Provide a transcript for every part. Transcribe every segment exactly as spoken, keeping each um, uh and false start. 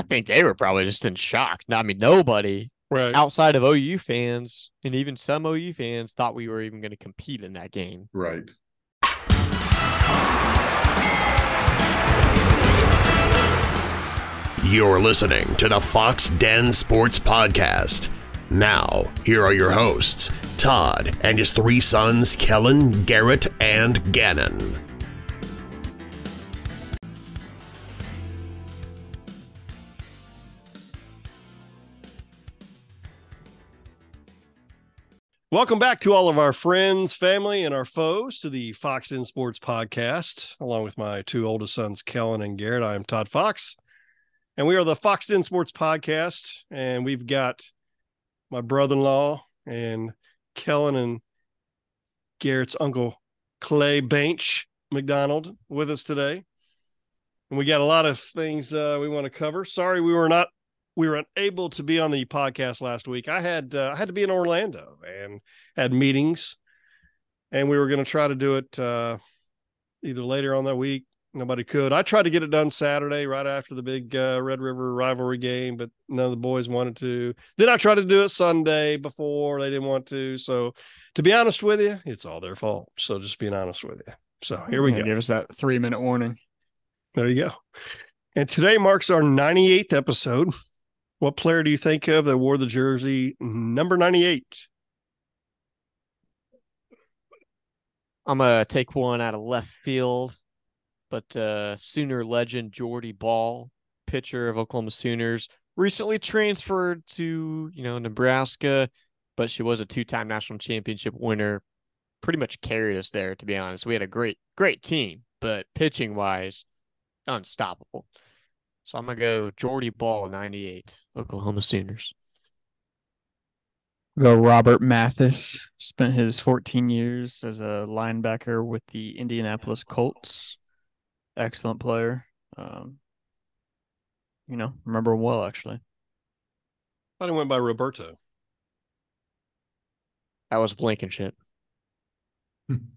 I think they were probably just in shock. I mean, nobody right. outside of O U fans and even some O U fans thought we were even going to compete in that game. Right. You're listening to the Fox Den Sports Podcast. Now, here are your hosts, Todd and his three sons, Kellen, Garrett, and Gannon. Welcome back to all of our friends, family, and our foes to the Fox Den Sports Podcast. Along with my two oldest sons, Kellen and Garrett, I am Todd Fox. And we are the Fox Den Sports Podcast, and we've got my brother-in-law and Kellen and Garrett's uncle, Clay Bench McDonald, with us today. And we got a lot of things uh, we want to cover. Sorry, we were not we were unable to be on the podcast last week. I had uh, I had to be in Orlando and had meetings, and we were going to try to do it uh, either later on that week. Nobody could. I tried to get it done Saturday right after the big uh, Red River rivalry game, but none of the boys wanted to. Then I tried to do it Sunday before. They didn't want to. So to be honest with you, it's all their fault. So just being honest with you. So here we go. Give us that three minute warning. There you go. And today marks our ninety-eighth episode. What player do you think of that wore the jersey number ninety-eight? I'm going to take one out of left field. But uh, Sooner legend Jordy Ball, pitcher of Oklahoma Sooners, recently transferred to, you know, Nebraska, but she was a two-time national championship winner. Pretty much carried us there, to be honest. We had a great, great team, but pitching-wise, unstoppable. So I'm going to go Jordy Ball, ninety-eight, Oklahoma Sooners. Go Robert Mathis. Spent his fourteen years as a linebacker with the Indianapolis Colts. Excellent player. Um, you know, remember him well, actually. I thought he went by Roberto. That was Blankenship.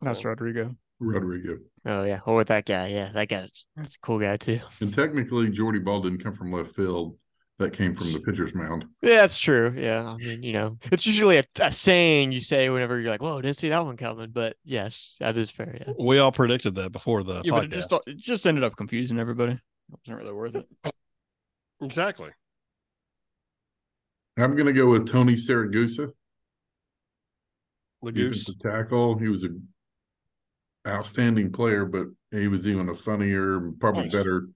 That's Rodrigo. Rodrigo. Oh, yeah. Oh, with that guy. Yeah, that guy. That's a cool guy, too. And technically, Jordy Ball didn't come from left field. That came from the pitcher's mound. Yeah, that's true. Yeah. I mean, you know, it's usually a, a saying you say whenever you're like, whoa, didn't see that one coming. But yes, that is fair. Yeah. We all predicted that before the yeah, podcast. But it just, it just ended up confusing everybody. It wasn't really worth it. Exactly. I'm going to go with Tony Saragusa. Defensive tackle. He was an outstanding player, but he was even a funnier and probably nice. better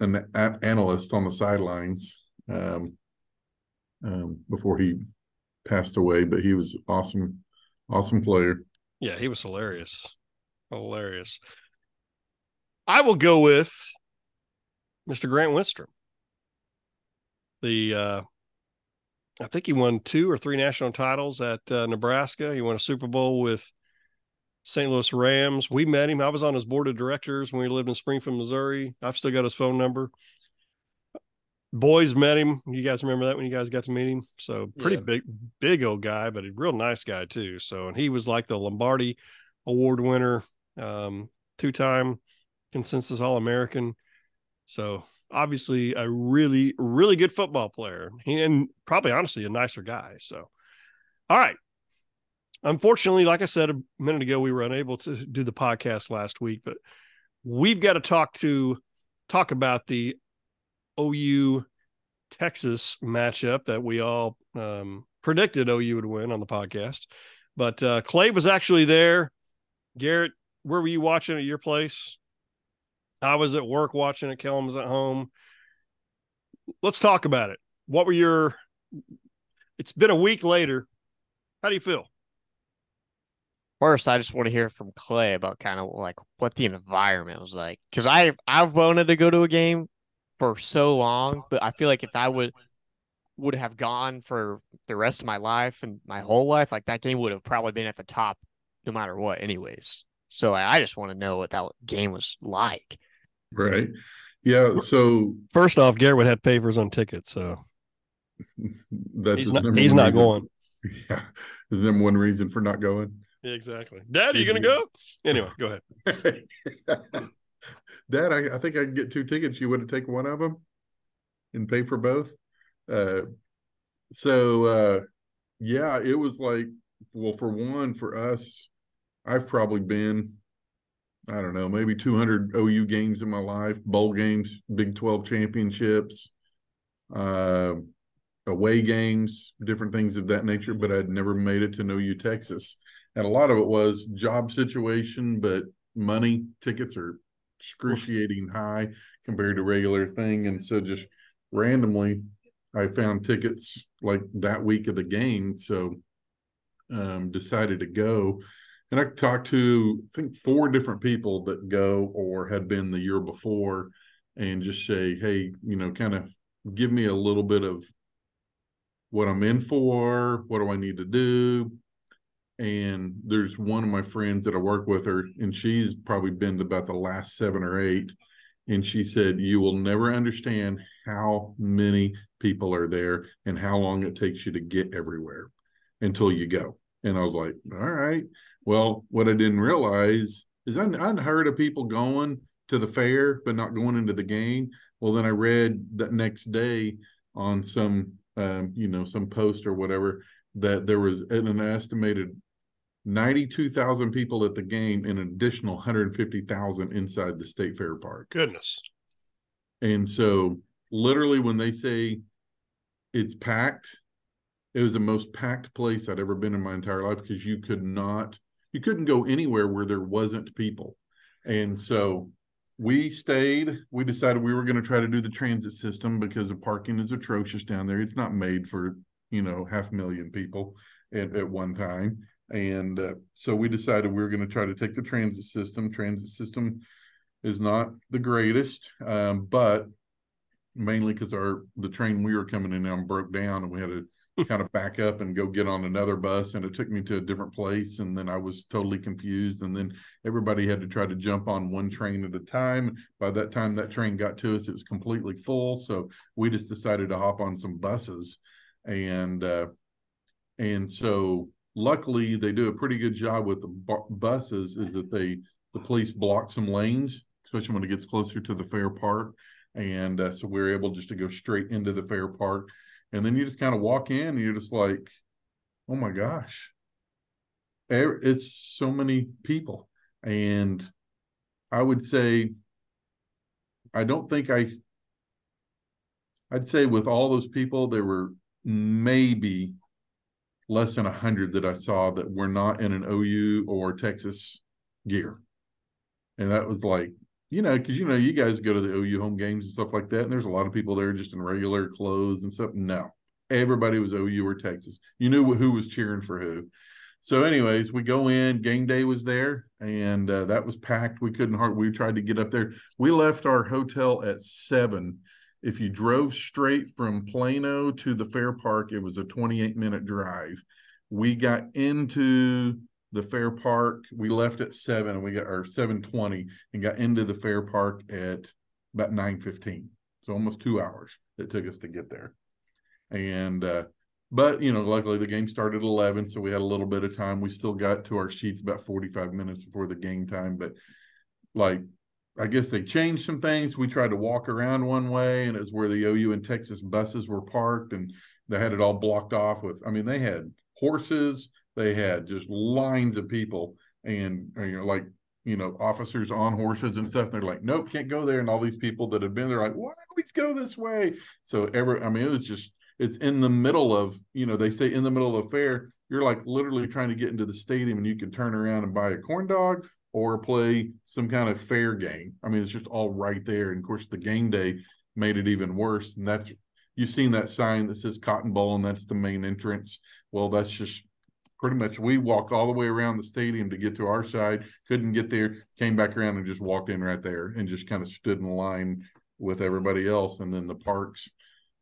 an analyst on the sidelines um, um, before he passed away, but he was awesome, awesome player. Yeah, he was hilarious. Hilarious. I will go with Mister Grant Winstrom. The, uh, I think he won two or three national titles at uh, Nebraska. He won a Super Bowl with Saint Louis Rams. We met him. I was on his board of directors when we lived in Springfield, Missouri. I've still got his phone number. Boys met him. You guys remember that when you guys got to meet him? So pretty yeah. big, big old guy, but a real nice guy too. So, and he was like the Lombardi Award winner, um, two-time consensus All-American. So obviously a really, really good football player and probably honestly a nicer guy. So, all right. Unfortunately, like I said a minute ago, we were unable to do the podcast last week, but we've got to talk to talk about the O U Texas matchup that we all um, predicted O U would win on the podcast. But uh, Clay was actually there. Garrett, where were you watching at your place? I was at work watching it. Kellen was at home. Let's talk about it. What were your? It's been a week later. How do you feel? First, I just want to hear from Clay about kind of like what the environment was like. Because I've, I've wanted to go to a game for so long, but I feel like if I would would have gone for the rest of my life and my whole life, like that game would have probably been at the top no matter what anyways. So I, I just want to know what that game was like. Right. Yeah, so... First off, Garrett had papers on tickets, so... That's he's not, he's not going. Yeah, is number one reason for not going. Exactly. Dad, are you going to go? Anyway, go ahead. Dad, I, I think I can get two tickets. You want to take one of them? and pay for both. Uh, so, uh, yeah, it was like, well, for one, for us, I've probably been, I don't know, maybe two hundred O U games in my life, bowl games, Big twelve championships, uh, away games, different things of that nature, but I'd never made it to O U Texas. And a lot of it was job situation, but money, tickets are excruciating high compared to regular thing. And so just randomly, I found tickets like that week of the game. So um, decided to go. And I talked to, I think, four different people that go or had been the year before and just say, hey, you know, kind of give me a little bit of what I'm in for, what do I need to do? And there's one of my friends that I work with her, and she's probably been to about the last seven or eight. And she said, you will never understand how many people are there and how long it takes you to get everywhere until you go. And I was like, all right. Well, what I didn't realize is I'd, I'd heard of people going to the fair, but not going into the game. Well, then I read that next day on some, um, you know, some post or whatever, that there was an estimated ninety-two thousand people at the game and an additional one hundred fifty thousand inside the State Fair Park. Goodness. And so literally when they say it's packed, it was the most packed place I'd ever been in my entire life, because you could not, you couldn't go anywhere where there wasn't people. And so we stayed, we decided we were going to try to do the transit system because the parking is atrocious down there. It's not made for, you know, half a million people at, at one time. And uh, so we decided we were going to try to take the transit system. Transit system is not the greatest, um, but mainly because our, the train we were coming in on broke down and we had to kind of back up and go get on another bus, and it took me to a different place, and then I was totally confused, and then everybody had to try to jump on one train at a time. By that time that train got to us, it was completely full, so we just decided to hop on some buses. And uh, and so luckily they do a pretty good job with the bu buses is that they the police block some lanes, especially when it gets closer to the fair park, and uh, so we were able just to go straight into the fair park. And then you just kind of walk in and you're just like, oh my gosh, it's so many people. And I would say, I don't think I, I'd say with all those people, there were maybe less than one hundred that I saw that were not in an O U or Texas gear. And that was like, you know, because, you know, you guys go to the O U home games and stuff like that, and there's a lot of people there just in regular clothes and stuff. No, everybody was O U or Texas. You knew who was cheering for who. So anyways, we go in, game day was there, and uh, that was packed. We couldn't hard. We tried to get up there. We left our hotel at seven. If you drove straight from Plano to the fair park, it was a twenty-eight minute drive. We got into the fair park, we left at seven, and we got our seven twenty and got into the fair park at about nine fifteen. So almost two hours it took us to get there. And, uh, but you know, luckily the game started at eleven. So we had a little bit of time. We still got to our sheets about forty-five minutes before the game time, but like, I guess they changed some things. We tried to walk around one way, and it was where the O U and Texas buses were parked, and they had it all blocked off with, I mean, they had horses, they had just lines of people, and you know, like, you know, officers on horses and stuff. And they're like, nope, can't go there. And all these people that had been there, like, why don't we go this way? So every, I mean, it was just, it's in the middle of, you know, they say in the middle of a fair, you're like literally trying to get into the stadium, and you can turn around and buy a corn dog or play some kind of fair game. I mean, it's just all right there. And of course the game day made it even worse. And that's, you've seen that sign that says Cotton Bowl, and that's the main entrance. Well, that's just, pretty much we walked all the way around the stadium to get to our side, couldn't get there, came back around and just walked in right there and just kind of stood in line with everybody else. And then the park's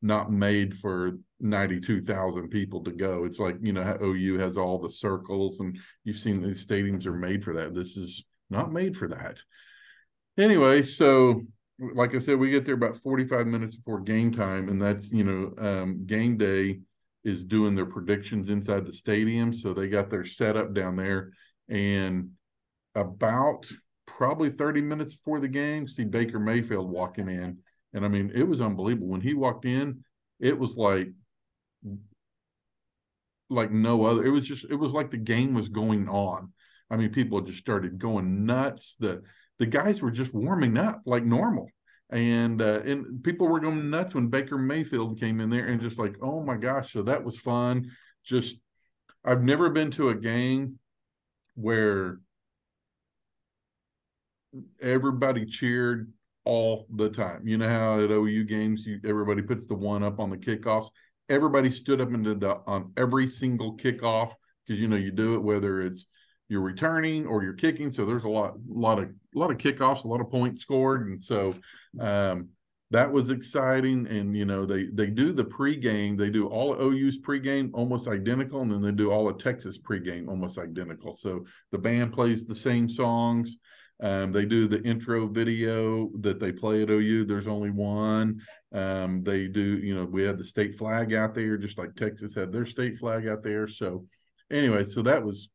not made for ninety-two thousand people to go. It's like, you know, O U has all the circles, and you've seen these stadiums are made for that. This is not made for that. Anyway, so like I said, we get there about forty-five minutes before game time, and that's, you know, um, game day is doing their predictions inside the stadium. So they got their setup down there, and about probably thirty minutes before the game, see Baker Mayfield walking in, And, I mean, it was unbelievable. When he walked in, it was like like no other. It was just – it was like the game was going on. I mean, people just started going nuts. The the guys were just warming up like normal. And uh, and people were going nuts when Baker Mayfield came in there and just like, oh, my gosh, so that was fun. Just – I've never been to a game where everybody cheered all the time. You know how at O U games, you, everybody puts the one up on the kickoffs. Everybody stood up and did that on every single kickoff because, you know, you do it whether it's you're returning or you're kicking. So there's a lot, lot of, lot of kickoffs, a lot of points scored. And so um, that was exciting. And, you know, they, they do the pregame. They do all of O U's pregame almost identical. And then they do all of Texas pregame almost identical. So the band plays the same songs. Um, they do the intro video that they play at O U. There's only one. Um, they do, you know, we had the state flag out there, just like Texas had their state flag out there. So anyway, so that was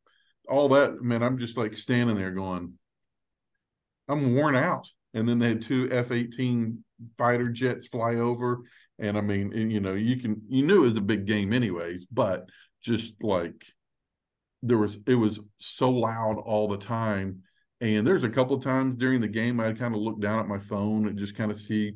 all that. Man, I'm just like standing there going, I'm worn out. And then they had two F eighteen fighter jets fly over. And I mean, and, you know, you can, you knew it was a big game anyways, but just like there was, it was so loud all the time. And there's a couple of times during the game I kind of look down at my phone and just kind of see,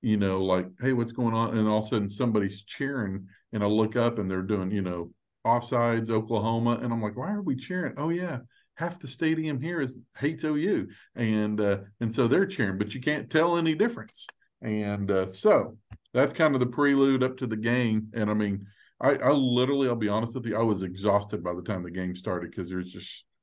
you know, like, hey, what's going on? And all of a sudden somebody's cheering, and I look up and they're doing, you know, offsides, Oklahoma. And I'm like, why are we cheering? Oh, yeah, half the stadium here is hates O U. And, uh, and so they're cheering, but you can't tell any difference. And uh, so that's kind of the prelude up to the game. And, I mean, I, I literally, I'll be honest with you, I was exhausted by the time the game started because there's just –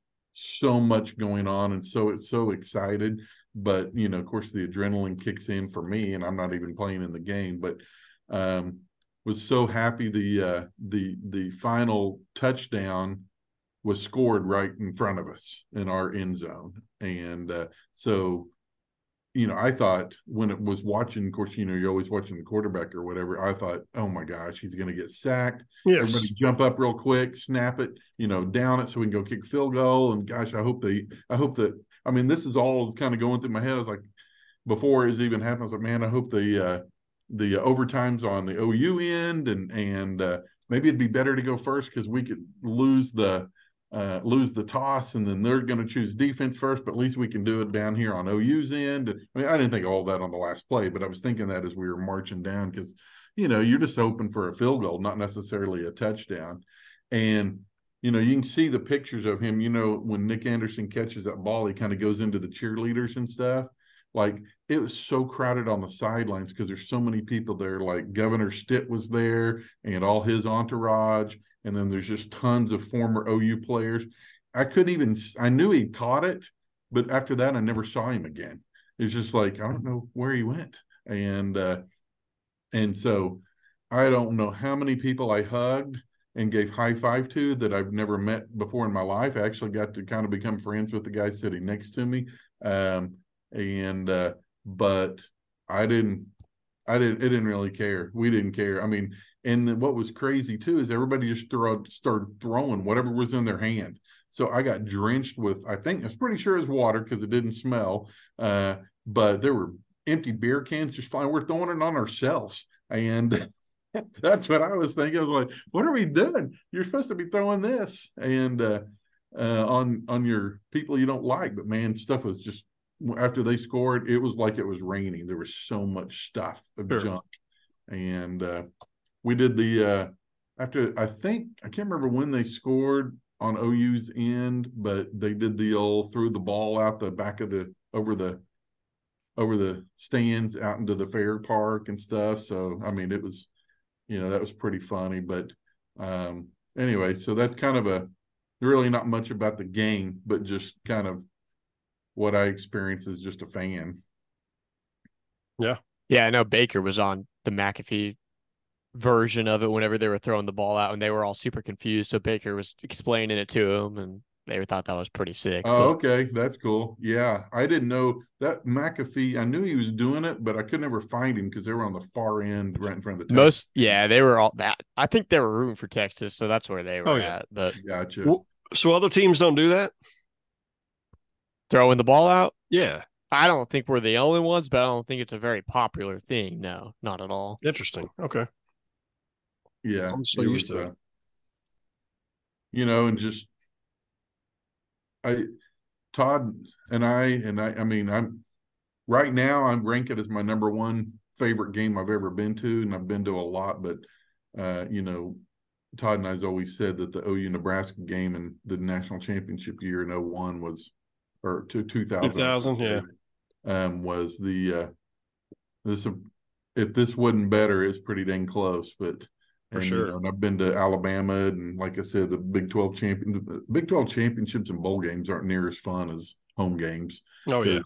so much going on, and so it's so excited, but you know, of course, the adrenaline kicks in for me, and I'm not even playing in the game. But um, was so happy the uh, the the final touchdown was scored right in front of us in our end zone, and uh, so you know, I thought when it was watching, of course, you know, you're always watching the quarterback or whatever. I thought, oh my gosh, he's going to get sacked. Yes. Everybody jump up real quick, snap it, you know, down it so we can go kick field goal. And gosh, I hope they, I hope that, I mean, this is all kind of going through my head. I was like, before it even happened, I was like, man, I hope the, uh, the uh, overtime's on the O U end. And, and uh, maybe it'd be better to go first because we could lose the, Uh, lose the toss, and then they're going to choose defense first, but at least we can do it down here on O U's end. And, I mean, I didn't think of all that on the last play, but I was thinking that as we were marching down because, you know, you're just hoping for a field goal, not necessarily a touchdown. And, you know, you can see the pictures of him, you know, when Nick Anderson catches that ball, he kind of goes into the cheerleaders and stuff. Like, it was so crowded on the sidelines because there's so many people there. Like, Governor Stitt was there and all his entourage, and then there's just tons of former O U players. I couldn't even – I knew he caught it, but after that I never saw him again. It's just like, I don't know where he went. And, uh, and so I don't know how many people I hugged and gave high five to that I've never met before in my life. I actually got to kind of become friends with the guy sitting next to me. Um And, uh, but I didn't, I didn't, it didn't really care. We didn't care. I mean, and then what was crazy too, is everybody just throw, started throwing whatever was in their hand. So I got drenched with, I think, I was pretty sure it was water because it didn't smell. Uh, but there were empty beer cans just flying. We're throwing it on ourselves. And that's what I was thinking. I was like, what are we doing? You're supposed to be throwing this and, uh, uh, on, on your people you don't like, but man, stuff was just, after they scored, it was like it was raining. There was so much stuff of sure. junk. And uh, we did the uh, – after I think – I can't remember when they scored on O U's end, but they did the old – threw the ball out the back of the – over the over the stands out into the fair park and stuff. So, I mean, it was – you know, that was pretty funny. But um, anyway, so that's kind of a – really not much about the game, but just kind of – what I experienced as just a fan. Yeah. Yeah. I know Baker was on the McAfee version of it whenever they were throwing the ball out and they were all super confused. So Baker was explaining it to him and they thought that was pretty sick. Oh, but... okay. That's cool. Yeah. I didn't know that McAfee, I knew he was doing it, but I could never find him because they were on the far end right in front of the Texas. Most. Yeah. They were all that. I think they were rooting for Texas. So that's where they were oh, yeah. at. But gotcha. So other teams don't do that. Throwing the ball out? Yeah. I don't think we're the only ones, but I don't think it's a very popular thing. No, not at all. Interesting. Okay. Yeah. I'm so used to it. You know, and just I, Todd and I, and I, I mean, I'm right now, I'm ranking it as my number one favorite game I've ever been to. And I've been to a lot, but, uh, you know, Todd and I's always said that the O U Nebraska game in the national championship year in oh one was, or to two thousand, two thousand yeah, um, was the uh, this uh, if this wasn't better, it's pretty dang close. But for and, sure, you know, and I've been to Alabama, and like I said, the Big twelve champion, Big twelve championships and bowl games aren't near as fun as home games. Oh yeah,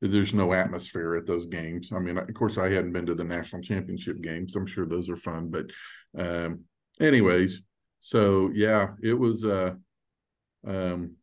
there's no atmosphere at those games. I mean, of course, I hadn't been to the national championship games. I'm sure those are fun, but um, anyways, so yeah, it was uh, um.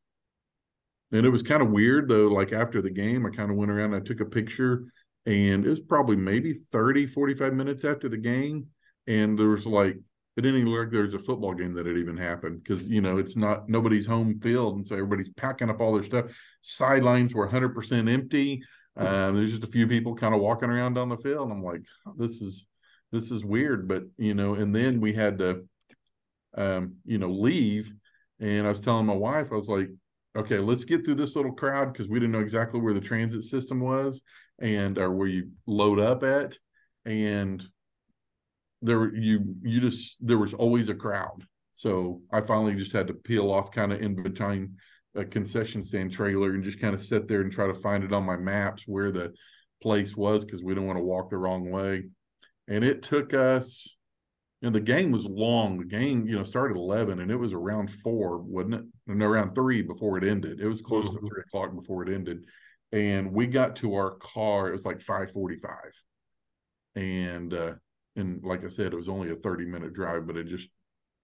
And it was kind of weird, though, like after the game, I kind of went around and I took a picture, and it was probably maybe thirty, forty-five minutes after the game, and there was like, it didn't even look like there was a football game that had even happened because, you know, it's not nobody's home field, and so everybody's packing up all their stuff. Sidelines were one hundred percent empty. Um, there's just a few people kind of walking around on the field, and I'm like, this is, this is weird, but, you know, and then we had to, um, you know, leave, and I was telling my wife, I was like, okay, let's get through this little crowd because we didn't know exactly where the transit system was and or where you load up at. And there you you just there was always a crowd. So I finally just had to peel off kind of in between a concession stand trailer and just kind of sit there and try to find it on my maps where the place was because we didn't want to walk the wrong way. And it took us, and the game was long. The game, you know, started at eleven, and it was around four, wasn't it? No, around three before it ended. It was close mm-hmm. to three o'clock before it ended. And we got to our car. It was like five forty-five. And, uh, and like I said, it was only a thirty-minute drive, but it just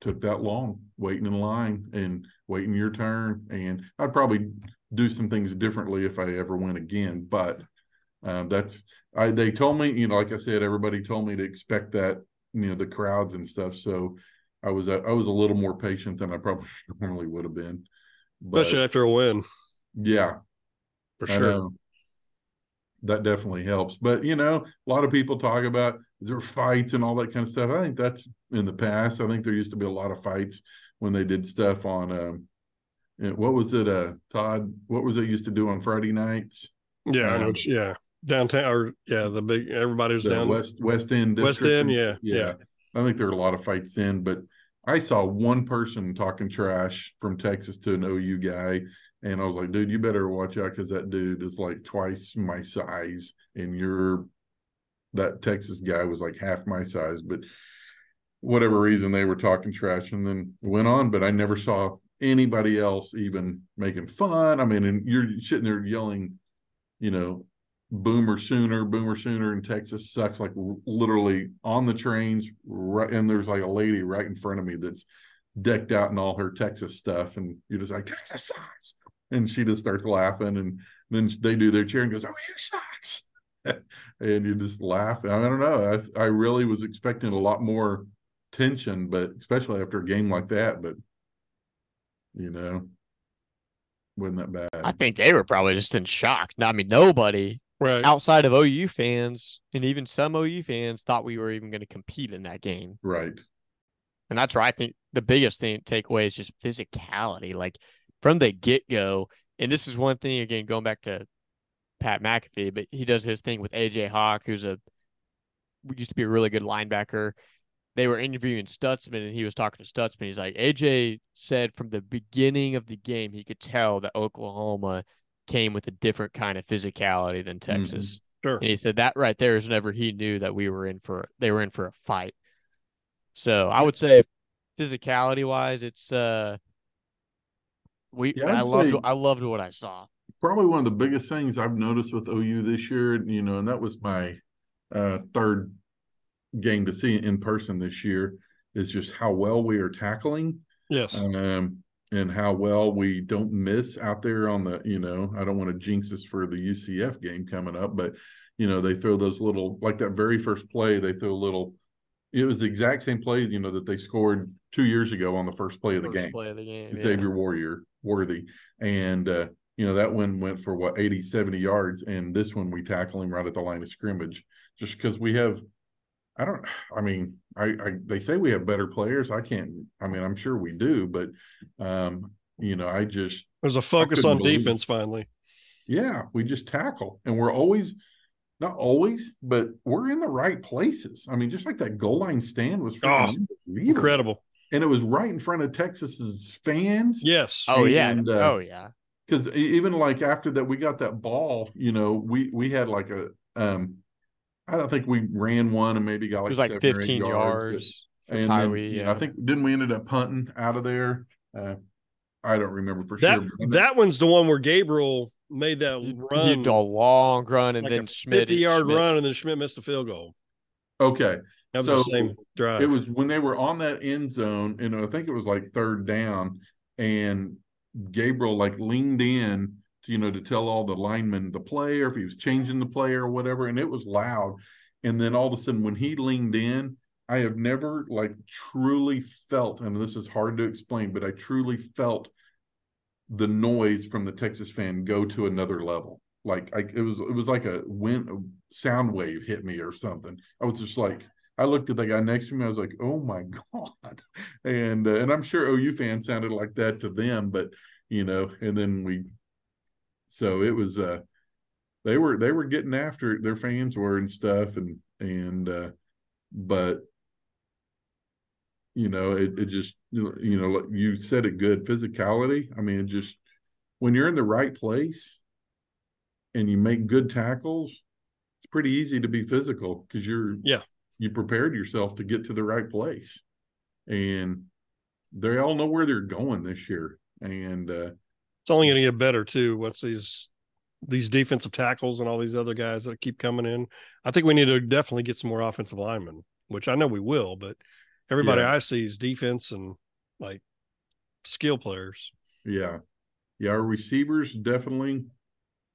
took that long, waiting in line and waiting your turn. And I'd probably do some things differently if I ever went again. But um, that's I, – they told me, you know, like I said, everybody told me to expect that, you know, the crowds and stuff. So I was I was a little more patient than I probably normally would have been. But, especially after a win. Yeah. For sure. That definitely helps. But, you know, a lot of people talk about their fights and all that kind of stuff. I think that's in the past. I think there used to be a lot of fights when they did stuff on um, – what was it, uh, Todd? What was it used to do on Friday nights? Yeah. Um, I know, yeah. Downtown, or yeah, the big everybody was down West West End. West End, yeah, yeah, yeah. I think there are a lot of fights in, but I saw one person talking trash from Texas to an O U guy, and I was like, dude, you better watch out because that dude is like twice my size, and you're that Texas guy was like half my size, but whatever reason they were talking trash, and then went on. But I never saw anybody else even making fun. I mean, and you're sitting there yelling, you know. Boomer Sooner, Boomer Sooner in Texas sucks, like r- literally on the trains, right, and there's like a lady right in front of me that's decked out in all her Texas stuff, and you're just like, Texas sucks, and she just starts laughing, and then they do their cheer and goes, oh, you sucks, and you just laugh. I don't know, I, I really was expecting a lot more tension, but especially after a game like that, but, you know, wasn't that bad. I think they were probably just in shock. I mean, nobody... Right. Outside of O U fans, and even some O U fans thought we were even going to compete in that game. Right. And that's where I think the biggest thing takeaway is just physicality, like from the get-go. And this is one thing, again, going back to Pat McAfee, but he does his thing with A J Hawk, who's a used to be a really good linebacker. They were interviewing Stutzman, and he was talking to Stutzman. He's like, A J said from the beginning of the game, he could tell that Oklahoma – came with a different kind of physicality than Texas. Mm-hmm. Sure. And he said that right there is whenever he knew that we were in for they were in for a fight. So I would say physicality wise, it's uh we yeah, I loved I loved what I saw. Probably one of the biggest things I've noticed with O U this year, you know, and that was my uh third game to see in person this year, is just how well we are tackling. Yes. Um and how well we don't miss out there on the, you know, I don't want to jinx this for the U C F game coming up, but, you know, they throw those little, like that very first play, they throw a little, it was the exact same play, you know, that they scored two years ago on the first play of the first game. First play of the game, Xavier yeah. Warrior, Worthy. And uh, you know, that one went for what, eighty, seventy yards. And this one, we tackle him right at the line of scrimmage just because we have, I don't, I mean, I, I, they say we have better players. I can't, I mean, I'm sure we do, but, um, you know, I just, there's a focus on defense finally. Yeah. We just tackle, and we're always, not always, but we're in the right places. I mean, just like that goal line stand was oh, incredible. And it was right in front of Texas's fans. Yes. Oh and, yeah. Uh, oh yeah. Because even like after that, we got that ball, you know, we, we had like a, um, I don't think we ran one and maybe got like, it was like fifteen yards. yards but, and Tyree, then, yeah. Yeah, I think, didn't we ended up punting out of there? Uh, I don't remember for that, sure. That, that one's the one where Gabriel made that run. He did a long run and like then Schmidt. fifty-yard run and then Schmidt missed the field goal. Okay. That was so the same drive. It was when they were on that end zone, and I think it was like third down, and Gabriel like leaned in, to, you know, to tell all the linemen the play or if he was changing the play or whatever, and it was loud. And then all of a sudden when he leaned in, I have never like truly felt, and this is hard to explain, but I truly felt the noise from the Texas fan go to another level. Like I, it was, it was like a wind a sound wave hit me or something. I was just like, I looked at the guy next to me. I was like, "Oh my god!" And uh, and I'm sure O U fans sounded like that to them. But you know, and then we, so it was. Uh, they were they were getting after it. Their fans were and stuff, and and uh, but. You know, it, it just, you know, you said it good, physicality. I mean, it just, when you're in the right place and you make good tackles, it's pretty easy to be physical because you're, yeah, you prepared yourself to get to the right place. And they all know where they're going this year. And uh, it's only going to get better too once these, these defensive tackles and all these other guys that keep coming in. I think we need to definitely get some more offensive linemen, which I know we will, but. Everybody yeah. I see is defense and, like, skill players. Yeah. Yeah, our receivers definitely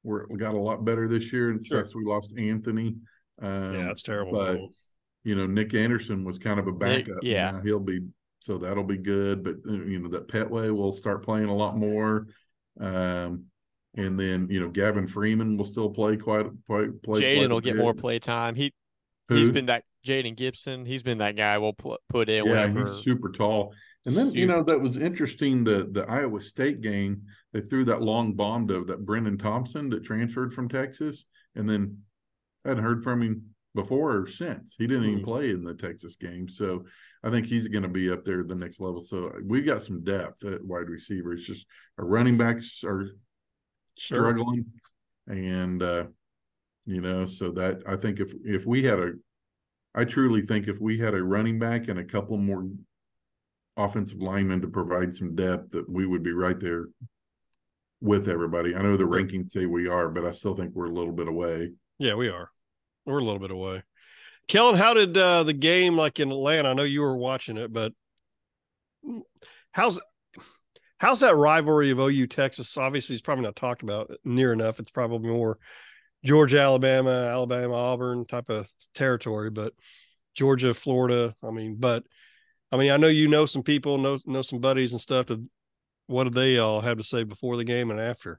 were, we got a lot better this year, and sure. since we lost Anthony. Um, yeah, that's terrible. But, you know, Nick Anderson was kind of a backup. Nick, yeah. He'll be – so that'll be good. But, you know, that Pettway will start playing a lot more. Um, and then, you know, Gavin Freeman will still play quite – play. play Jaden will get more play time. He, he's been that – Jaden Gibson, he's been that guy we'll put in. Yeah, whenever. He's super tall. And then, super. You know, that was interesting, the the Iowa State game, they threw that long bomb to that Brennan Thompson that transferred from Texas, and then I hadn't heard from him before or since. He didn't mm-hmm. even play in the Texas game. So I think he's going to be up there at the next level. So we've got some depth at wide receiver. It's just our running backs are struggling. Sure. And, uh, you know, so that I think if if we had a – I truly think if we had a running back and a couple more offensive linemen to provide some depth, that we would be right there with everybody. I know the rankings say we are, but I still think we're a little bit away. Yeah, we are. We're a little bit away. Kellen, how did uh, the game like in Atlanta? I know you were watching it, but how's how's that rivalry of O U Texas? Obviously, it's probably not talked about near enough. It's probably more Georgia, Alabama, Alabama, Auburn type of territory, but Georgia, Florida. I mean, but I mean, I know you know some people, know know some buddies and stuff. To, what did they all have to say before the game and after?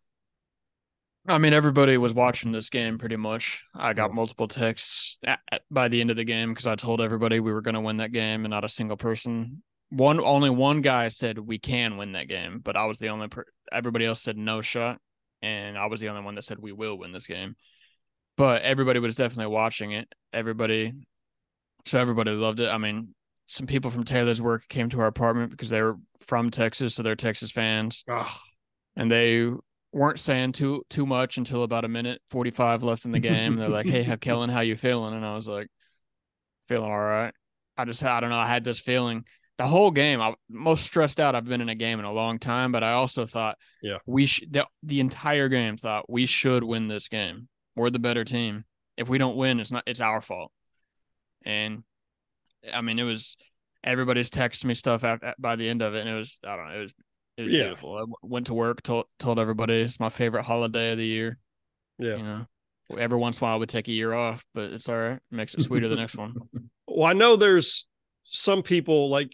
I mean, everybody was watching this game pretty much. I got multiple texts at, at, by the end of the game because I told everybody we were going to win that game, and not a single person. One only one guy said we can win that game, but I was the only. Per- everybody else said no shot, and I was the only one that said we will win this game. But everybody was definitely watching it. Everybody, so everybody loved it. I mean, some people from Taylor's work came to our apartment because they were from Texas, so they're Texas fans. Ugh. And they weren't saying too too much until about a minute forty-five left in the game. They're like, "Hey, Kellen, how you feeling?" And I was like, "Feeling all right." I just, I don't know. I had this feeling the whole game. I most stressed out I've been in a game in a long time, but I also thought, yeah, we sh- the, the entire game thought we should win this game. We're the better team. If we don't win, it's not, it's our fault. And I mean, it was, everybody's texting me stuff at, at, by the end of it. And it was, I don't know. It was, it was yeah. beautiful. I w- went to work, told, told everybody it's my favorite holiday of the year. Yeah. You know, every once in a while I would take a year off, but it's all right. It makes it sweeter the next one. Well, I know there's some people like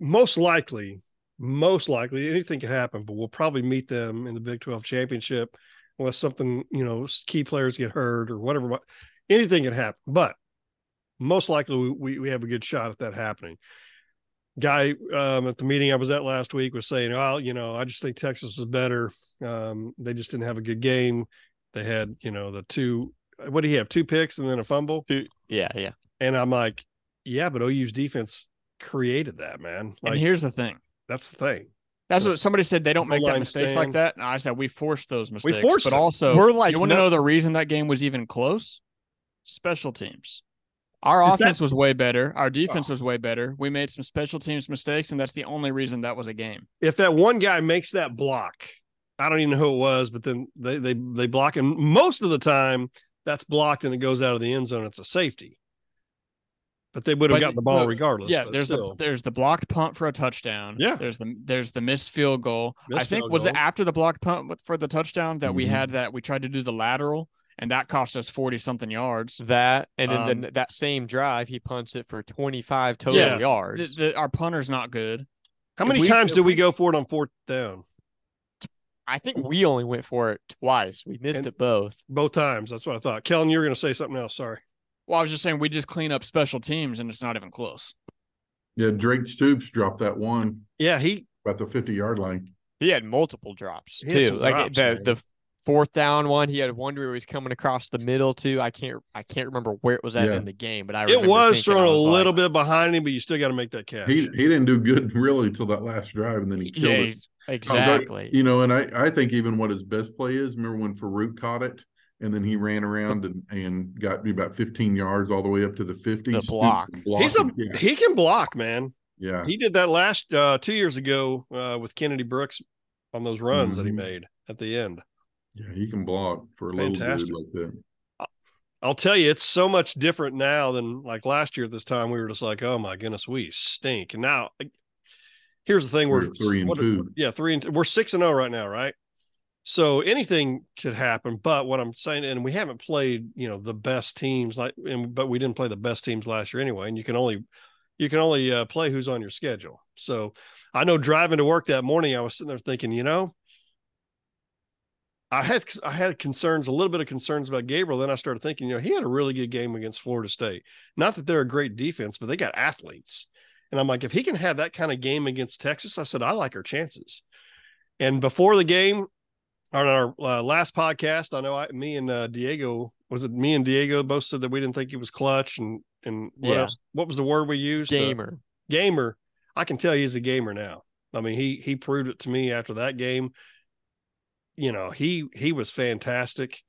most likely most likely anything can happen, but we'll probably meet them in the Big twelve championship unless something, you know, key players get hurt or whatever. Anything can happen, but most likely we, we, we have a good shot at that happening. Guy um, at the meeting I was at last week was saying, oh, you know, I just think Texas is better. Um, they just didn't have a good game. They had, you know, the two, what do you have? Two picks and then a fumble. Two, yeah. Yeah. And I'm like, yeah, but O U's defense created that, man. Like, and here's the thing. That's the thing. That's what somebody said. They don't make that mistakes stand. like that. And I said, we forced those mistakes. We forced but it. also, We're like, you want to no. know the reason that game was even close? Special teams. Our Is offense that, was way better. Our defense wow. was way better. We made some special teams mistakes, and that's the only reason that was a game. If that one guy makes that block, I don't even know who it was, but then they they they block him. Most of the time, that's blocked and it goes out of the end zone. It's a safety. But they would have but, gotten the ball well, regardless. Yeah, there's still. the there's the blocked punt for a touchdown. Yeah, there's the there's the missed field goal. Missed I think was goal. it after the blocked punt for the touchdown that mm-hmm. we had that we tried to do the lateral. And that cost us forty-something yards. That, and um, then the, that same drive, he punts it for twenty-five total yeah, yards. The, the, our punter's not good. How many we, times did we, we go for it on fourth down? I think we only went for it twice. We missed and it both. Both times. That's what I thought. Kellen, you were going to say something else. Sorry. Well, I was just saying we just clean up special teams, and it's not even close. Yeah, Drake Stoops dropped that one. Yeah, he – about the fifty-yard line. He had multiple drops, he too. Like drops, the, the – fourth down one, he had one where he was coming across the middle too. I can't, I can't remember where it was at yeah. in the game, but I remember it was thrown a little like, bit behind him, but you still got to make that catch. He he didn't do good really until that last drive, and then he killed yeah, it exactly. Like, you know, and I, I think even what his best play is. Remember when Farouk caught it, and then he ran around and, and got about fifteen yards all the way up to the fifty. The block. block. He's a yeah. he can block, man. Yeah, he did that last uh, two years ago uh, with Kennedy Brooks on those runs mm-hmm. that he made at the end. Yeah, he can block for a Fantastic. little bit like that. I'll tell you, it's so much different now than like last year at this time. We were just like, oh my goodness, we stink. And now, here's the thing: we're, we're three and what, two. Yeah, three and we're six and zero right now, right? So anything could happen. But what I'm saying, and we haven't played, you know, the best teams. Like, and, but we didn't play the best teams last year anyway. And you can only, you can only uh, play who's on your schedule. So I know driving to work that morning, I was sitting there thinking, you know. I had I had concerns, a little bit of concerns about Gabriel. Then I started thinking, you know, he had a really good game against Florida State. Not that they're a great defense, but they got athletes. And I'm like, if he can have that kind of game against Texas, I said, I like our chances. And before the game, on our uh, last podcast, I know I, me and uh, Diego, was it me and Diego both said that we didn't think he was clutch and and what yeah. else? What was the word we used? Gamer. The, gamer. I can tell he's a gamer now. I mean, he he proved it to me after that game. You know, he, he was fantastic.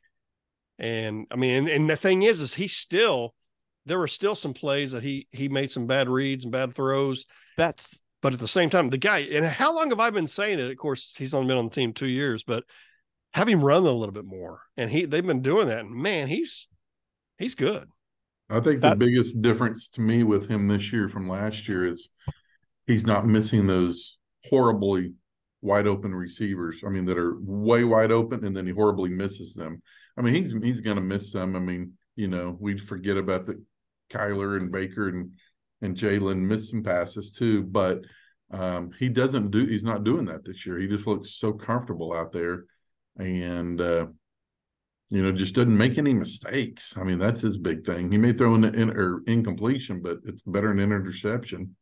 And I mean, and, and the thing is, is he still, there were still some plays that he, he made some bad reads and bad throws. That's, but at the same time, the guy, and how long have I been saying it? Of course, he's only been on the team two years, but have him run a little bit more. And he, they've been doing that. And man, he's, he's good. I think that, the biggest difference to me with him this year from last year is he's not missing those horribly wide open receivers. I mean, that are way wide open, and then he horribly misses them. I mean, he's he's going to miss some. I mean, you know, we forget about the Kyler and Baker and and Jalen miss some passes too. But um, he doesn't do. He's not doing that this year. He just looks so comfortable out there, and uh, you know, just doesn't make any mistakes. I mean, that's his big thing. He may throw in, in or incompletion, but it's better than an interception.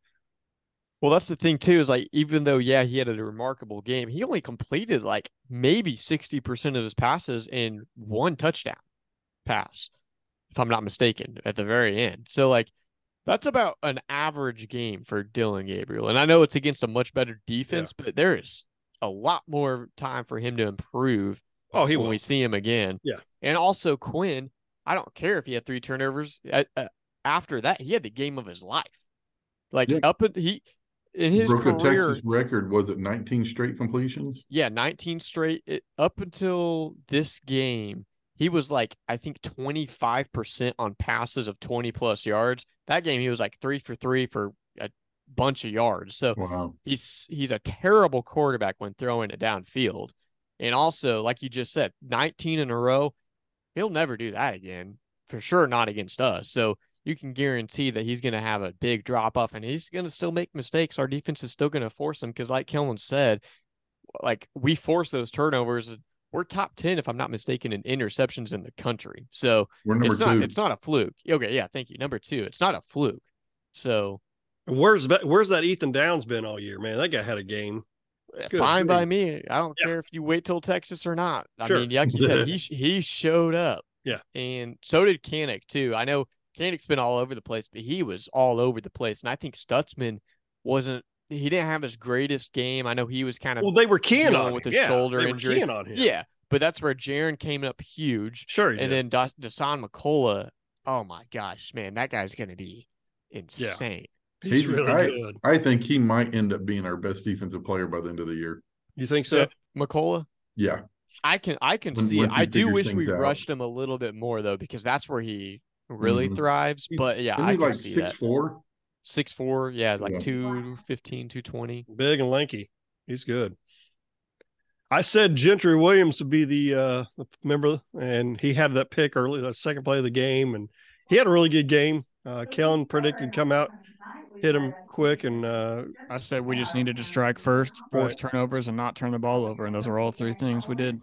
Well, that's the thing, too, is like, even though, yeah, he had a remarkable game, he only completed like maybe sixty percent of his passes in one touchdown pass, if I'm not mistaken, at the very end. So, like, that's about an average game for Dillon Gabriel. And I know it's against a much better defense, yeah. but there is a lot more time for him to improve oh, he when will. we see him again. Yeah. And also, Quinn, I don't care if he had three turnovers. After that, he had the game of his life. Like, yeah. up at, he. In his broke career, a Texas record, was it nineteen straight completions? Yeah, nineteen straight. It, up until this game, he was like, I think, twenty-five percent on passes of twenty-plus yards. That game, he was like three for three for a bunch of yards. So wow. he's he's a terrible quarterback when throwing it downfield. And also, like you just said, nineteen in a row, he'll never do that again. For sure not against us. So you can guarantee that he's going to have a big drop off and he's going to still make mistakes. Our defense is still going to force him because, like Kellen said, like we force those turnovers. We're top ten, if I'm not mistaken, in interceptions in the country. So we're number it's, not, two. It's not a fluke. Okay, yeah, thank you. Number two, it's not a fluke. So where's where's that Ethan Downs been all year, man? That guy had a game. Good. Fine by me. I don't yeah. care if you wait till Texas or not. I sure. mean, like you said, he he showed up. Yeah, and so did Canick too. I know Canick's been all over the place, but he was all over the place. And I think Stutzman wasn't. He didn't have his greatest game. I know he was kind of well. They were keen on with his yeah, shoulder injury. On him. Yeah, but that's where Jaron came up huge. Sure, and did. then da- Dasan McCullough. Oh my gosh, man, that guy's going to be insane. Yeah. He's, He's really I, good. I think he might end up being our best defensive player by the end of the year. You think so, yeah. McCullough? Yeah, I can. I can when, see. It. I do wish we out. rushed him a little bit more though, because that's where he really mm-hmm. thrives. He's, but yeah, I can like see six, that. Four? Six four, yeah, like yeah. two fifteen, two twenty. Big and lanky. He's good. I said Gentry Williams would be the uh, member, and he had that pick early, that second play of the game, and he had a really good game. Uh, Kellen predicted come out, hit him quick, and uh, I said we just needed to strike first, force right. turnovers, and not turn the ball over, and those were all three things we did.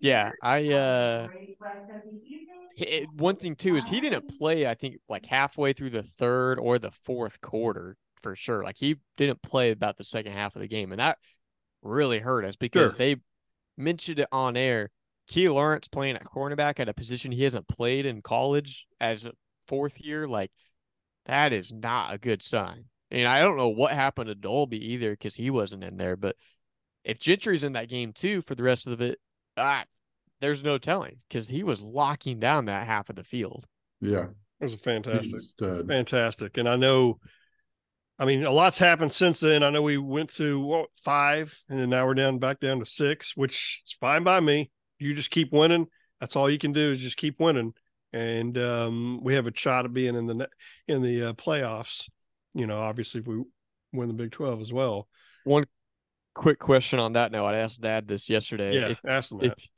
Yeah, I uh, it, one thing too is he didn't play. I think like halfway through the third or the fourth quarter for sure. Like he didn't play about the second half of the game, and that really hurt us because sure. they mentioned it on air. Key Lawrence playing at cornerback at a position he hasn't played in college as a fourth year, like that is not a good sign. And I don't know what happened to Dolby either because he wasn't in there. But if Gentry's in that game too for the rest of it, ah, there's no telling because he was locking down that half of the field. Yeah, it was a fantastic, fantastic. And I know, I mean, a lot's happened since then. I know we went to what, five, and then now we're down back down to six, which is fine by me. You just keep winning. That's all you can do is just keep winning. And um, we have a shot of being in the in the uh, playoffs, you know, obviously if we win the Big twelve as well. One quick question on that note. I asked Dad this yesterday. Yeah, if, ask him that. If,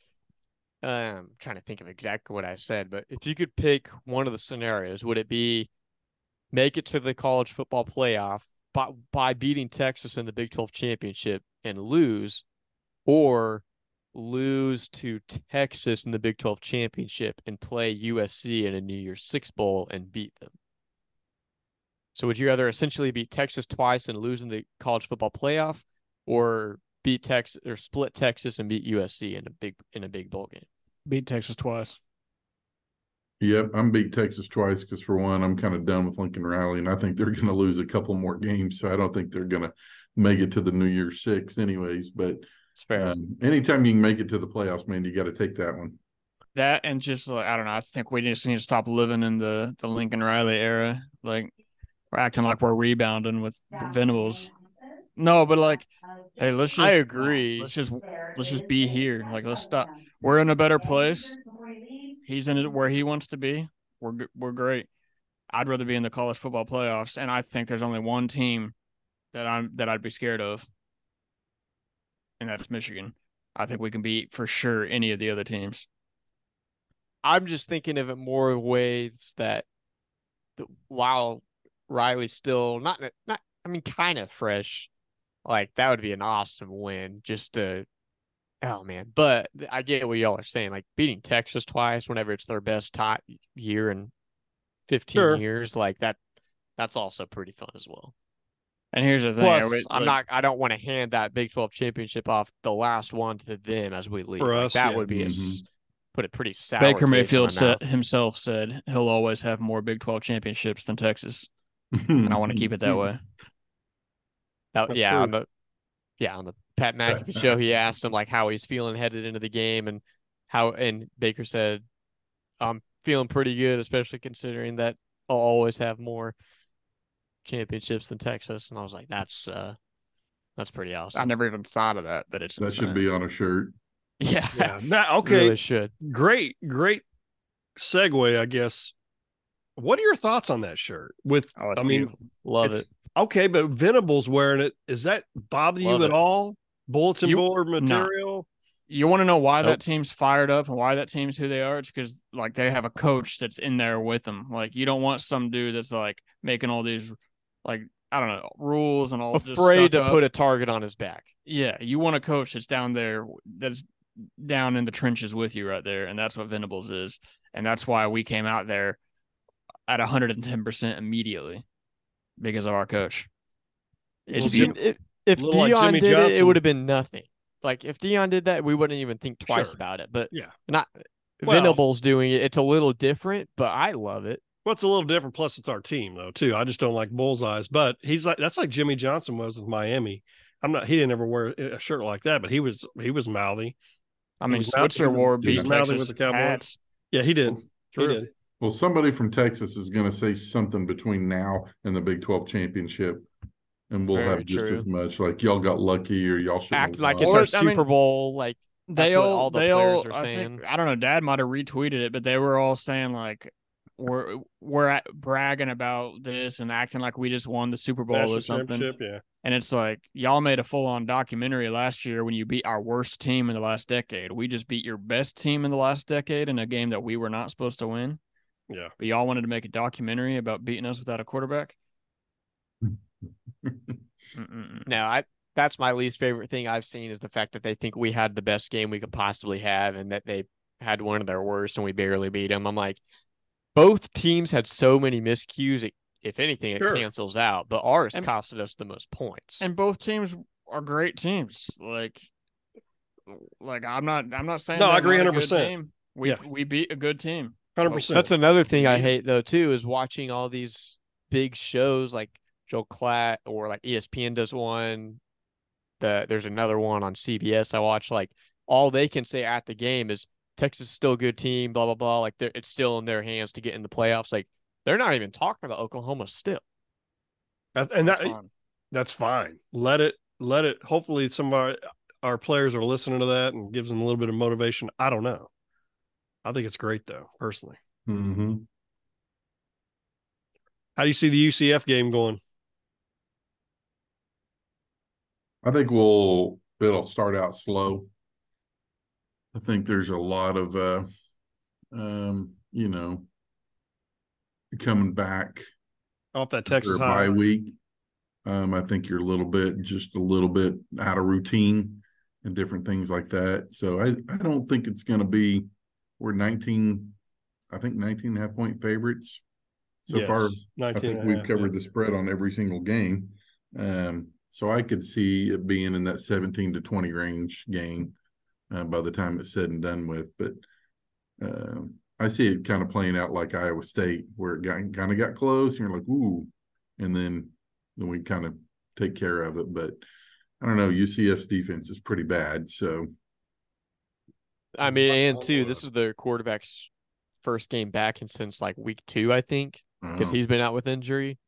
I'm trying to think of exactly what I said, but if you could pick one of the scenarios, would it be make it to the college football playoff by, by beating Texas in the Big twelve championship and lose, or lose to Texas in the Big twelve championship and play U S C in a New Year's Six Bowl and beat them? So would you rather essentially beat Texas twice and lose in the college football playoff, or beat Texas or split Texas and beat U S C in a big in a big bowl game? Beat Texas twice. Yep, I'm beat Texas twice because for one, I'm kind of done with Lincoln Riley, and I think they're going to lose a couple more games, so I don't think they're going to make it to the New Year's Six anyways, but fair. Um, anytime you can make it to the playoffs, man, you got to take that one. That and just, like, I don't know, I think we just need to stop living in the, the Lincoln Riley era. Like, we're acting like we're rebounding with Venables. No, but like, hey, let's just. I agree. Let's just let's just be here. Like, let's stop. We're in a better place. He's in it where he wants to be. We're we're great. I'd rather be in the college football playoffs, and I think there's only one team that I'm that I'd be scared of. And that's Michigan. I think we can beat for sure any of the other teams. I'm just thinking of it more ways that the, while Riley's still not, not, I mean, kind of fresh, like that would be an awesome win just to, oh man. But I get what y'all are saying, like beating Texas twice whenever it's their best top year in fifteen sure. years, like that, that's also pretty fun as well. And here's the thing. Plus, we, I'm like, not. I don't want to hand that Big twelve championship off, the last one, to them as we leave. For us, like, that yeah. would be a, mm-hmm. put it pretty sour. Baker Mayfield said, himself said he'll always have more Big twelve championships than Texas, and I want to keep it that way. That, yeah, on the yeah on the Pat McAfee show, he asked him like how he's feeling headed into the game, and how and Baker said, "I'm feeling pretty good, especially considering that I'll always have more championships than Texas." And I was like, that's uh that's pretty awesome. I never even thought of that, that it's that insane. Should be on a shirt. Yeah, yeah. Not, okay, really should. Great, great segue, I guess. What are your thoughts on that shirt? With oh, I mean, beautiful. Love it. Okay, but Venables wearing it, is that bother love you at it. all? Bulletin you, board material? Nah. You want to know why nope. that team's fired up and why that team's who they are? It's because, like, they have a coach that's in there with them. Like, you don't want some dude that's, like, making all these, like, I don't know, rules and all. Afraid to up. put a target on his back. Yeah, you want a coach that's down there, that's down in the trenches with you right there, and that's what Venables is. And that's why we came out there at one hundred ten percent immediately because of our coach. It's well, if if Deion like did Johnson. it, it would have been nothing. Like, if Deion did that, we wouldn't even think twice sure. about it. But yeah, not well, Venables doing it. It's a little different, but I love it. Well, it's a little different. Plus, it's our team, though, too. I just don't like bullseyes. But he's like, that's like Jimmy Johnson was with Miami. I'm not. He didn't ever wear a shirt like that, but he was he was mouthy. I mean, Switzer wore beat Texas with the Cowboys. Hats. Yeah, he did. True. He did. Well, somebody from Texas is going to say something between now and the Big twelve championship. And we'll Very have just true. as much, like, y'all got lucky or y'all should act like it's our Super I mean, Bowl. Like, that's all, what all the players all, are saying. I, think, I don't know. Dad might have retweeted it, but they were all saying, like, we're we're at, bragging about this and acting like we just won the Super Bowl National or something. Yeah. And it's like, y'all made a full on documentary last year when you beat our worst team in the last decade. We just beat your best team in the last decade in a game that we were not supposed to win. Yeah. But y'all wanted to make a documentary about beating us without a quarterback. No, I that's my least favorite thing I've seen is the fact that they think we had the best game we could possibly have and that they had one of their worst and we barely beat them. I'm like, both teams had so many miscues. It, if anything, it sure. cancels out, but ours and, costed us the most points. And both teams are great teams. Like, like I'm not, I'm not saying no. I agree, hundred percent. We yeah. we beat a good team, hundred percent. That's another thing I hate though too is watching all these big shows like Joe Klatt or like E S P N does one. The there's another one on C B S I watch. Like all they can say at the game is Texas is still a good team, blah blah blah. Like it's still in their hands to get in the playoffs. Like they're not even talking about Oklahoma still. And that that's fine. That's fine. Let it let it. Hopefully some of our, our players are listening to that and gives them a little bit of motivation. I don't know. I think it's great though, personally. Mm-hmm. How do you see the U C F game going? I think we'll it'll start out slow. I think there's a lot of, uh, um, you know, coming back off that Texas bye week. Um, I think you're a little bit, just a little bit out of routine and different things like that. So I, I don't think it's going to be, we're nineteen, I think nineteen and a half point favorites. So yes, far, I think we've half, covered yeah. the spread on every single game. Um, So I could see it being in that seventeen to twenty range game uh, by the time it's said and done with. But uh, I see it kind of playing out like Iowa State where it got, kind of got close and you're like, ooh, and then, then we kind of take care of it. But I don't know, U C F's defense is pretty bad. So, I mean, and too, this is their quarterback's first game back and since like week two, I think, because uh-huh. he's been out with injury.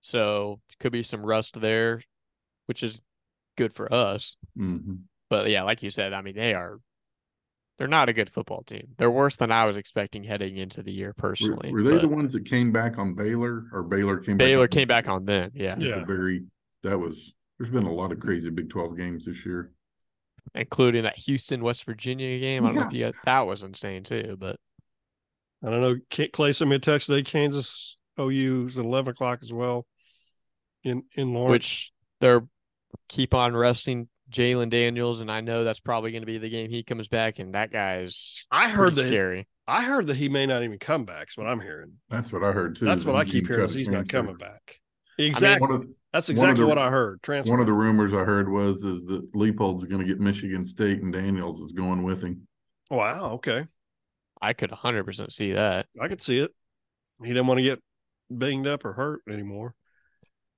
So could be some rust there, which is good for us. Mm-hmm. But, yeah, like you said, I mean, they are – they're not a good football team. They're worse than I was expecting heading into the year personally. Were, were they but, the ones that came back on Baylor or Baylor came Baylor back on came back on them, yeah. yeah. The very, that was – there's been a lot of crazy Big twelve games this year. Including that Houston, West Virginia game. I don't yeah. know if you guys, that was insane too, but – I don't know. Clay sent me a text today, Kansas O U's at eleven o'clock as well in, in Lawrence. Which they're – keep on resting Jalen Daniels, and I know that's probably going to be the game he comes back, and that guy's I heard that scary. He, I heard that he may not even come back is what I'm hearing. That's what I heard, too. That's what I keep hearing is he's not coming back. Exactly. I mean, the, that's exactly the, what I heard. Transfer. One of the rumors I heard was is that Leipold's going to get Michigan State, and Daniels is going with him. Wow, okay. I could one hundred percent see that. I could see it. He didn't want to get banged up or hurt anymore.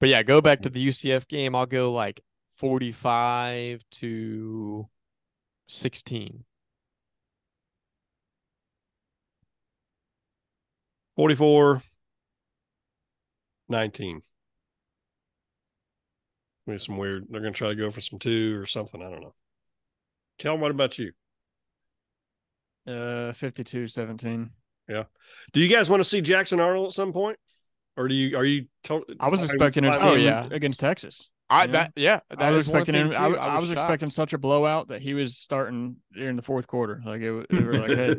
But, yeah, go back to the U C F game. I'll go, like, forty-five to sixteen. forty-four nineteen. Maybe some weird. They're going to try to go for some two or something. I don't know. Kel, what about you? Uh, fifty-two seventeen. Yeah. Do you guys want to see Jackson Arnold at some point? Or do you, are you, to- I was expecting him to see oh, yeah. against Texas. I you know? that yeah. That I was expecting him, I, I was, was expecting such a blowout that he was starting during the fourth quarter. Like it, it were like, hey,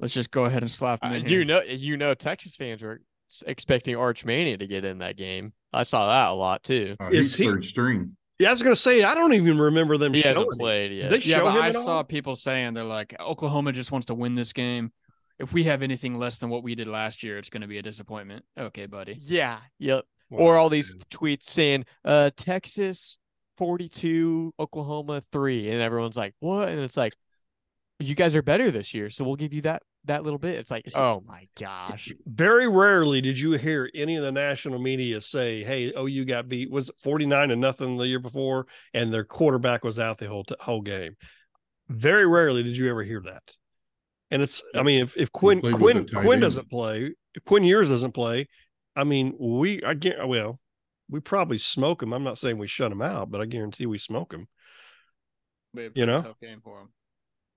let's just go ahead and slap him. Uh, in you here. know, you know, Texas fans are expecting Arch Manning to get in that game. I saw that a lot too. Uh, Is he third string? Yeah, I was going to say, I don't even remember them he showing. Played yet. They yeah, show but him I saw all? people saying they're like, Oklahoma just wants to win this game. If we have anything less than what we did last year, it's going to be a disappointment. Okay, buddy. Yeah. Yep. Wow. Or all these tweets saying, uh, Texas forty-two, Oklahoma three. And everyone's like, what? And it's like, you guys are better this year, so we'll give you that that little bit. It's like, oh my gosh. Very rarely did you hear any of the national media say, hey, O U got beat. Was it forty-nine to nothing the year before? And their quarterback was out the whole t- whole game. Very rarely did you ever hear that. And it's, I mean, if, if Quinn Quinn Quinn doesn't play, if Quinn Ewers doesn't play, I mean, we, I guarantee, well, we probably smoke him. I'm not saying we shut him out, but I guarantee we smoke him. You know? Tough game for him.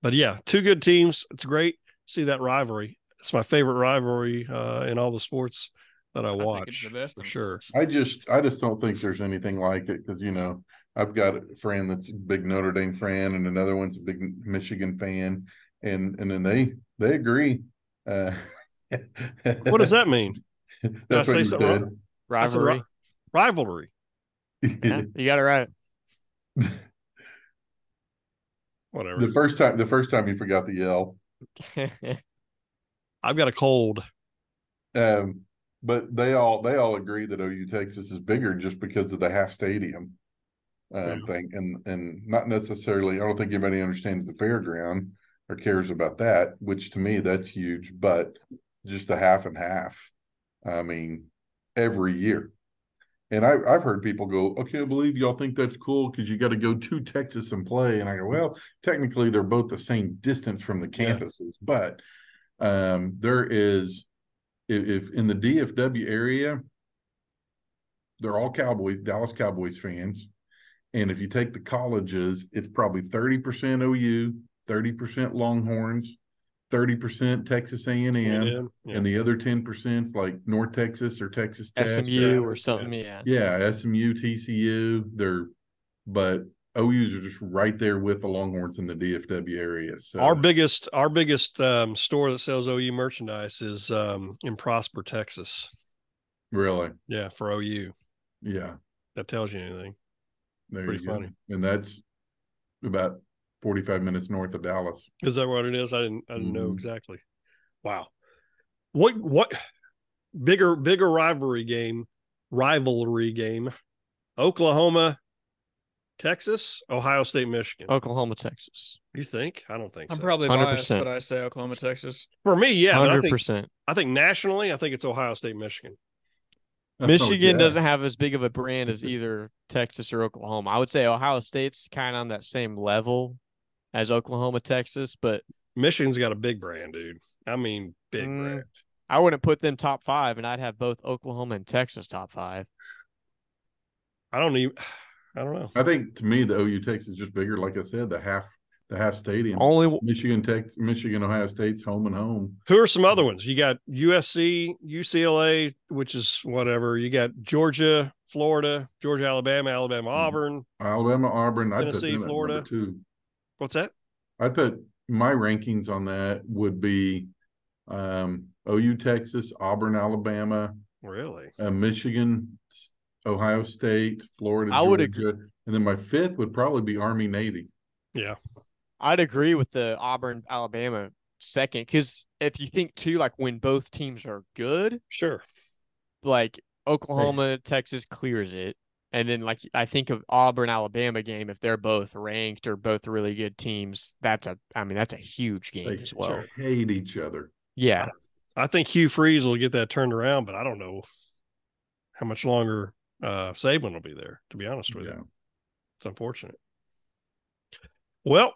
But yeah, two good teams. It's great. See that rivalry. It's my favorite rivalry uh, in all the sports that I watch. I think it's the best for sure. I just, I just don't think there's anything like it because, you know, I've got a friend that's a big Notre Dame fan and another one's a big Michigan fan. And and then they they agree. Uh, what does that mean? Did That's I say something wrong? Rivalry. Ri- rivalry. Yeah, you got it right. Whatever. The first time the first time you forgot the yell. I've got a cold. Um, but they all they all agree that O U Texas is bigger just because of the half stadium uh, yeah. thing. And and not necessarily, I don't think anybody understands the fairground or cares about that, which to me, that's huge, but just a half and half, I mean, every year. And I, I've heard people go, okay, I believe y'all think that's cool because you got to go to Texas and play. And I go, well, technically they're both the same distance from the campuses, yeah. but um, there is, if, if in the D F W area, they're all Cowboys, Dallas Cowboys fans. And if you take the colleges, it's probably thirty percent O U, thirty percent Longhorns, thirty percent Texas A and M, yeah, yeah. and the other ten percent's like North Texas or Texas Tech. S M U or, or something, yeah. Yeah, yeah S M U, T C U, they're but O U's are just right there with the Longhorns in the D F W area. So Our biggest our biggest um, store that sells O U merchandise is um, in Prosper, Texas. Really? Yeah, for O U. Yeah. That tells you anything. There Pretty you funny. Go. And that's about – forty-five minutes north of Dallas. Is that what it is? I didn't. I didn't mm-hmm. know exactly. Wow. What? What? Bigger, bigger rivalry game. Rivalry game. Oklahoma, Texas, Ohio State, Michigan. Oklahoma, Texas. You think? I don't think. I'm so. probably biased, one hundred percent. But I say Oklahoma, Texas. For me, yeah, one hundred percent. I think nationally, I think it's Ohio State, Michigan. Michigan doesn't have as big of a brand as either Texas or Oklahoma. I would say Ohio State's kind of on that same level as Oklahoma, Texas, but Michigan's got a big brand, dude. I mean, big mm, brand. I wouldn't put them top five, and I'd have both Oklahoma and Texas top five. I don't even. I don't know. I think to me, the O U Texas is just bigger. Like I said, the half, the half stadium. Only Michigan, Texas, Michigan, Ohio State's home and home. Who are some other ones? You got U S C, U C L A, which is whatever. You got Georgia, Florida, Georgia, Alabama, Alabama, Auburn, Alabama, Auburn, Tennessee, Florida. Too. What's that? I'd put my rankings on that would be um, O U, Texas, Auburn, Alabama, really, uh, Michigan, Ohio State, Florida, I Georgia, would agree. And then my fifth would probably be Army, Navy. Yeah, I'd agree with the Auburn, Alabama second because if you think too, like when both teams are good, sure, like Oklahoma, yeah. Texas clears it. And then, like, I think of Auburn, Alabama game, if they're both ranked or both really good teams, that's a, I mean, that's a huge game they as well. Hate each other. Yeah. I, I think Hugh Freeze will get that turned around, but I don't know how much longer uh, Saban will be there, to be honest with yeah. you. It's unfortunate. Well,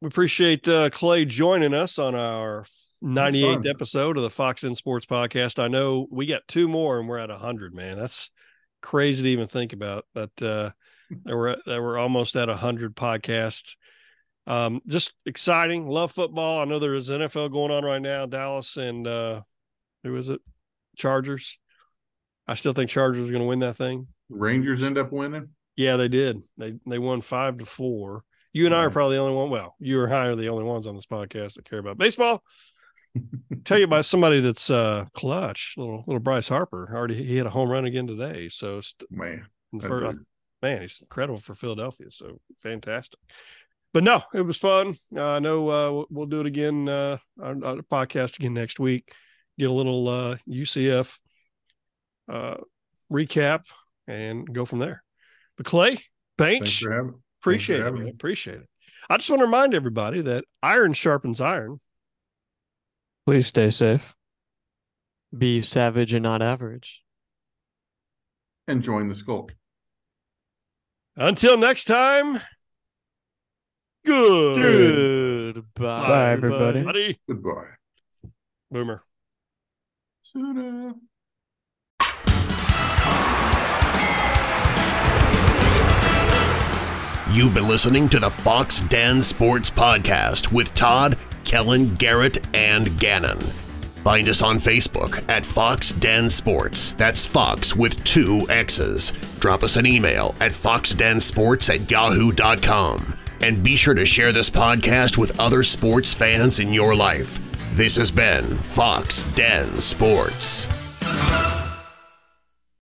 we appreciate uh, Clay joining us on our ninety-eighth episode of the Fox In Sports podcast. I know we got two more and we're at one hundred, man. That's crazy to even think about that. Uh, they were they were almost at a hundred podcasts. Um, just exciting. Love football. I know there is N F L going on right now. Dallas and uh, who is it? Chargers. I still think Chargers are going to win that thing. Rangers end up winning? Yeah, they did. They they won five to four. You and I are probably the only one. Well, you or I are the only ones on this podcast that care about baseball. Tell you about somebody that's uh, clutch, little little Bryce Harper. Already, he had a home run again today. So st- man, first, man, he's incredible for Philadelphia. So fantastic. But no, it was fun. Uh, I know uh, we'll do it again. Uh, our, our podcast again next week. Get a little uh, U C F uh, recap and go from there. But Clay Banks, appreciate it. Appreciate it. I just want to remind everybody that iron sharpens iron. Please stay safe. Be savage and not average. And join the school. Until next time. Good. Goodbye. Bye, everybody. everybody. Goodbye. Boomer. Sooner. You've been listening to the Fox Den Sports Podcast with Todd, Kellen, Garrett, and Gannon. Find us on Facebook at Fox Den Sports. That's Fox with two X's. Drop us an email at foxdensports at yahoo dot com. And be sure to share this podcast with other sports fans in your life. This has been Fox Den Sports.